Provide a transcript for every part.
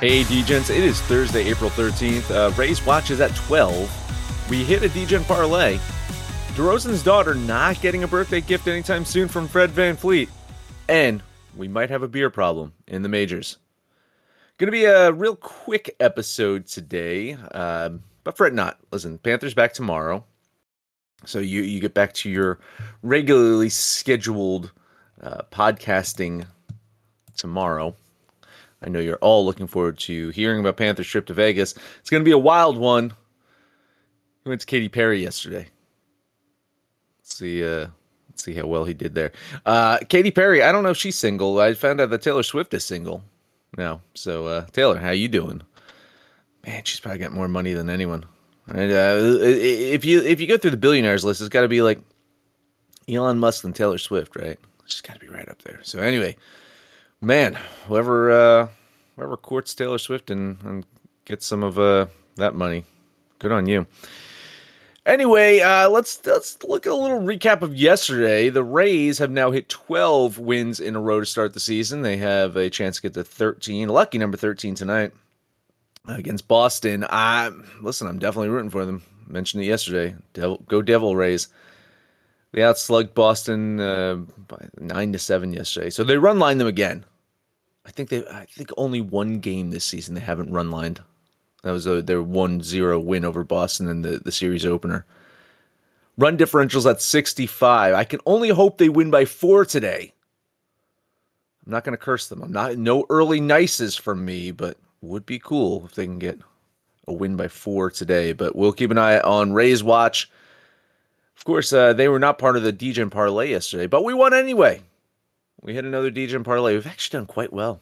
Hey, D-Gents, it is Thursday, April 13th. Rays watch is at 12. We hit a D-Gent parlay. DeRozan's daughter not getting a birthday gift anytime soon from Fred VanVleet. And we might have a beer problem in the majors. Going to be a real quick episode today, but fret not. Listen, Panthers back tomorrow, so you get back to your regularly scheduled podcasting tomorrow. I know you're all looking forward to hearing about Panthers' trip to Vegas. It's going to be a wild one. He went to Katy Perry yesterday. Let's see how well he did there. Katy Perry, I don't know if she's single. I found out that Taylor Swift is single. No, so Taylor, how you doing? Man, she's probably got more money than anyone. Right? If you go through the billionaires list, it's got to be like Elon Musk and Taylor Swift, right? She's got to be right up there. So anyway, man, whoever courts Taylor Swift and gets some of that money, good on you. Anyway, let's look at a little recap of yesterday. The Rays have now hit 12 wins in a row to start the season. They have a chance to get to 13, lucky number 13 tonight against Boston. Listen, I'm definitely rooting for them. Mentioned it yesterday. Go Devil Rays. They outslugged Boston by 9-7 yesterday, so they run-lined them again. I think only one game this season they haven't run-lined. That was their 1-0 win over Boston in the series opener. Run differential's at 65. I can only hope they win by 4 today. I'm not going to curse them. No early nices from me, but would be cool if they can get a win by 4 today. But we'll keep an eye on Rays Watch. Of course, they were not part of the D-Gent parlay yesterday, but we won anyway. We hit another D-Gent parlay. We've actually done quite well.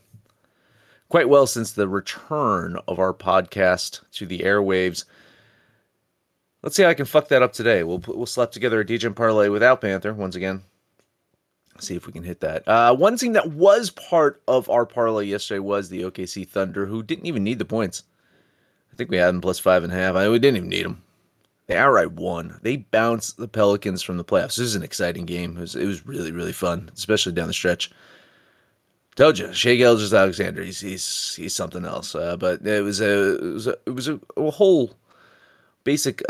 Quite well since the return of our podcast to the airwaves. Let's see how I can fuck that up today. We'll slap together a DJ parlay without Panther once again. See if we can hit that. One team that was part of our parlay yesterday was the OKC Thunder, who didn't even need the points. I think we had them plus 5.5. We didn't even need them. They outright won. They bounced the Pelicans from the playoffs. This is an exciting game. It was really, really fun, especially down the stretch. Told you, Shea Gelder's Alexander. He's something else. But it was a whole basic. It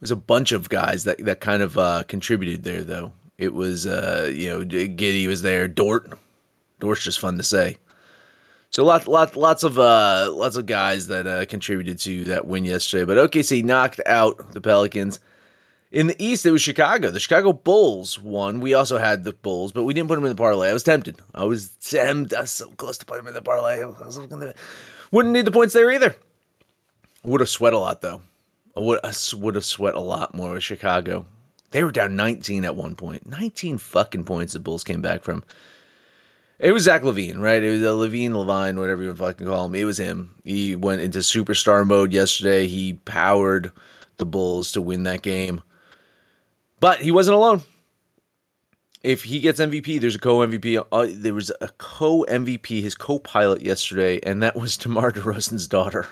was a bunch of guys that kind of contributed there, though. It was Giddy was there. Dort's just fun to say. So lots of guys that contributed to that win yesterday. But OKC knocked out the Pelicans. In the East, it was Chicago. The Chicago Bulls won. We also had the Bulls, but we didn't put them in the parlay. I was tempted. I was so close to putting them in the parlay. Wouldn't need the points there either. Would have sweat a lot, though. I would have sweat a lot more with Chicago. They were down 19 at one point. 19 fucking points the Bulls came back from. It was Zach LaVine, right? It was LaVine, whatever you fucking call him. It was him. He went into superstar mode yesterday. He powered the Bulls to win that game. But he wasn't alone. If he gets MVP, there's a co-MVP. There was a co-MVP, his co-pilot yesterday, and that was DeMar DeRozan's daughter.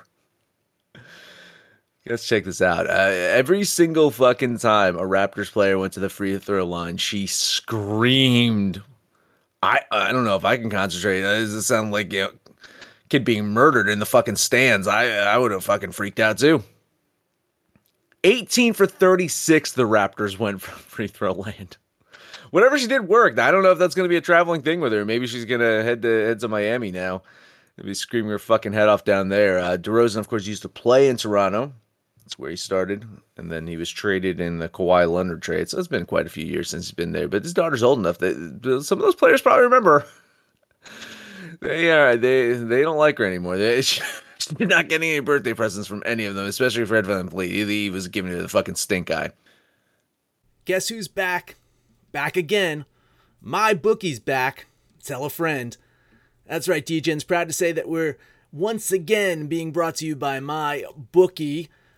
Let's check this out. Every single fucking time a Raptors player went to the free throw line, she screamed. I don't know if I can concentrate. Does it sound like a kid being murdered in the fucking stands? I would have fucking freaked out too. 18 for 36, the Raptors went from free throw land. Whatever she did worked. I don't know if that's going to be a traveling thing with her. Maybe she's going to head to Miami now. They'll be screaming her fucking head off down there. DeRozan, of course, used to play in Toronto. That's where he started. And then he was traded in the Kawhi Leonard trade. So it's been quite a few years since he's been there. But his daughter's old enough that some of those players probably remember. They don't like her anymore. You're not getting any birthday presents from any of them, especially Fred VanVleet. He was giving you the fucking stink eye. Guess who's back? Back again. MyBookie's back. Tell a friend. That's right, D-Gens. Proud to say that we're once again being brought to you by MyBookie.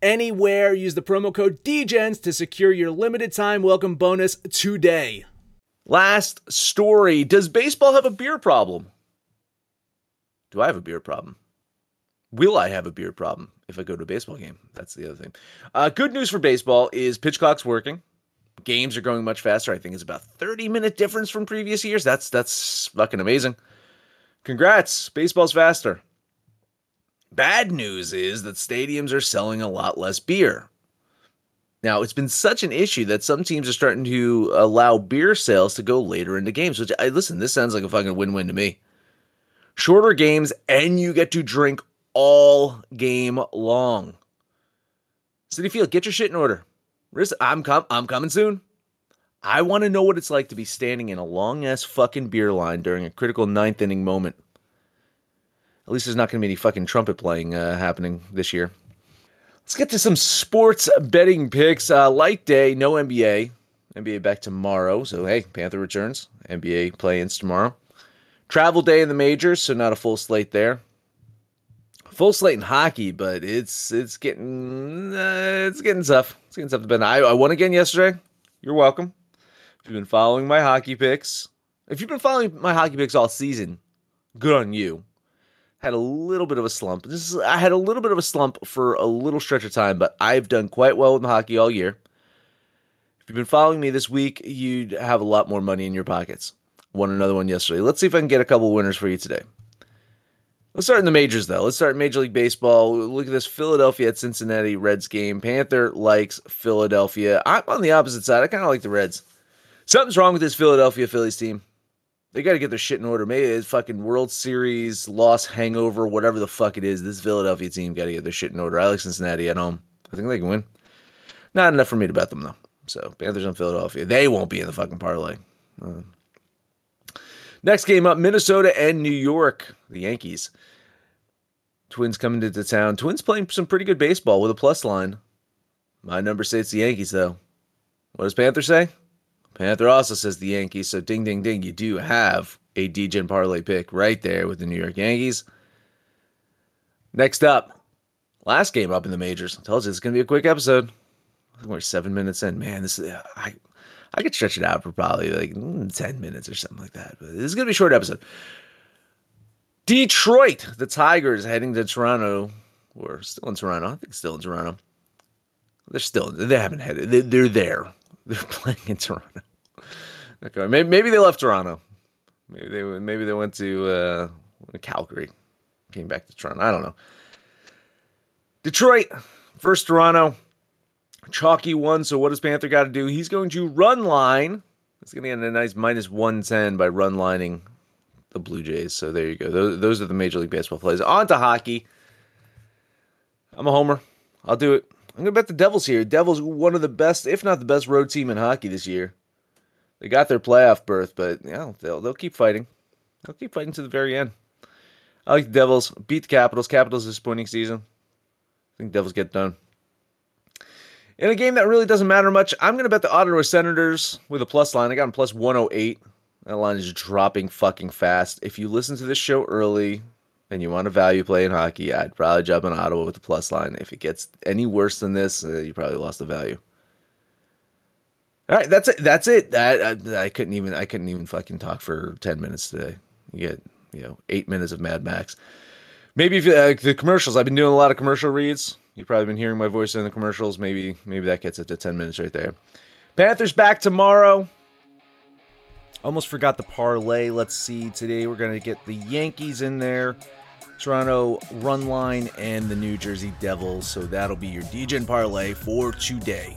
anywhere. Use the promo code DEGENS to secure your limited-time welcome bonus today. Last story. Does baseball have a beer problem? Do I have a beer problem? Will I have a beer problem if I go to a baseball game? That's the other thing. Good news for baseball is pitch clock's working. Games are going much faster. I think it's about 30-minute difference from previous years. That's fucking amazing. Congrats. Baseball's faster. Bad news is that stadiums are selling a lot less beer. Now, it's been such an issue that some teams are starting to allow beer sales to go later into games, which, listen, this sounds like a fucking win-win to me. Shorter games, and you get to drink all game long. Citi Field, get your shit in order. I'm coming soon. I want to know what it's like to be standing in a long-ass fucking beer line during a critical ninth-inning moment. At least there's not going to be any fucking trumpet playing happening this year. Let's get to some sports betting picks. Light day, no NBA. NBA back tomorrow, so hey, Panther returns. NBA play-ins tomorrow. Travel day in the majors, so not a full slate there. Full slate in hockey, but it's getting tough. It's getting tough to bet. I won again yesterday. You're welcome. If you've been following my hockey picks, all season, good on you. Had a little bit of a slump. I had a little bit of a slump for a little stretch of time, but I've done quite well with hockey all year. If you've been following me this week, you'd have a lot more money in your pockets. Won another one yesterday. Let's see if I can get a couple winners for you today. Let's start in the majors, though. Let's start Major League Baseball. Look at this Philadelphia at Cincinnati Reds game. Panther likes Philadelphia. I'm on the opposite side. I kind of like the Reds. Something's wrong with this Philadelphia Phillies team. They got to get their shit in order. Maybe it's fucking World Series, loss, hangover, whatever the fuck it is. This Philadelphia team got to get their shit in order. I like Cincinnati at home. I think they can win. Not enough for me to bet them, though. So, Panthers on Philadelphia. They won't be in the fucking parlay. Next game up, Minnesota and New York. The Yankees. Twins coming into town. Twins playing some pretty good baseball with a plus line. My number says the Yankees, though. What does Panther say? Panther also says the Yankees, so ding, ding, ding, you do have a DGen parlay pick right there with the New York Yankees. Next up, last game up in the majors. I told you it's going to be a quick episode. We're 7 minutes in. Man, this is, I could stretch it out for probably like 10 minutes or something like that. But this is going to be a short episode. Detroit, the Tigers heading to Toronto. We're still in Toronto. I think still in Toronto. They haven't headed. They're there. They're playing in Toronto. Okay, maybe they left Toronto. Maybe they went to Calgary, came back to Toronto. I don't know. Detroit versus Toronto, chalky one. So what does Panther got to do? He's going to run line. He's going to get a nice -110 by run lining the Blue Jays. So there you go. Those are the Major League Baseball plays. On to hockey. I'm a homer. I'll do it. I'm going to bet the Devils here. Devils, one of the best, if not the best, road team in hockey this year. They got their playoff berth, but yeah, they'll keep fighting. They'll keep fighting to the very end. I like the Devils. Beat the Capitals. Capitals disappointing season. I think Devils get done. In a game that really doesn't matter much, I'm going to bet the Ottawa Senators with a plus line. I got them plus +108. That line is dropping fucking fast. If you listen to this show early and you want a value play in hockey, I'd probably jump in Ottawa with the plus line. If it gets any worse than this, you probably lost the value. All right, that's it. I couldn't even fucking talk for 10 minutes today. You get, 8 minutes of Mad Max. Maybe if the commercials, I've been doing a lot of commercial reads. You've probably been hearing my voice in the commercials. Maybe that gets up to 10 minutes right there. Panthers back tomorrow. Almost forgot the parlay. Let's see. Today we're going to get the Yankees in there. Toronto run line and the New Jersey Devils. So that'll be your DGen parlay for today.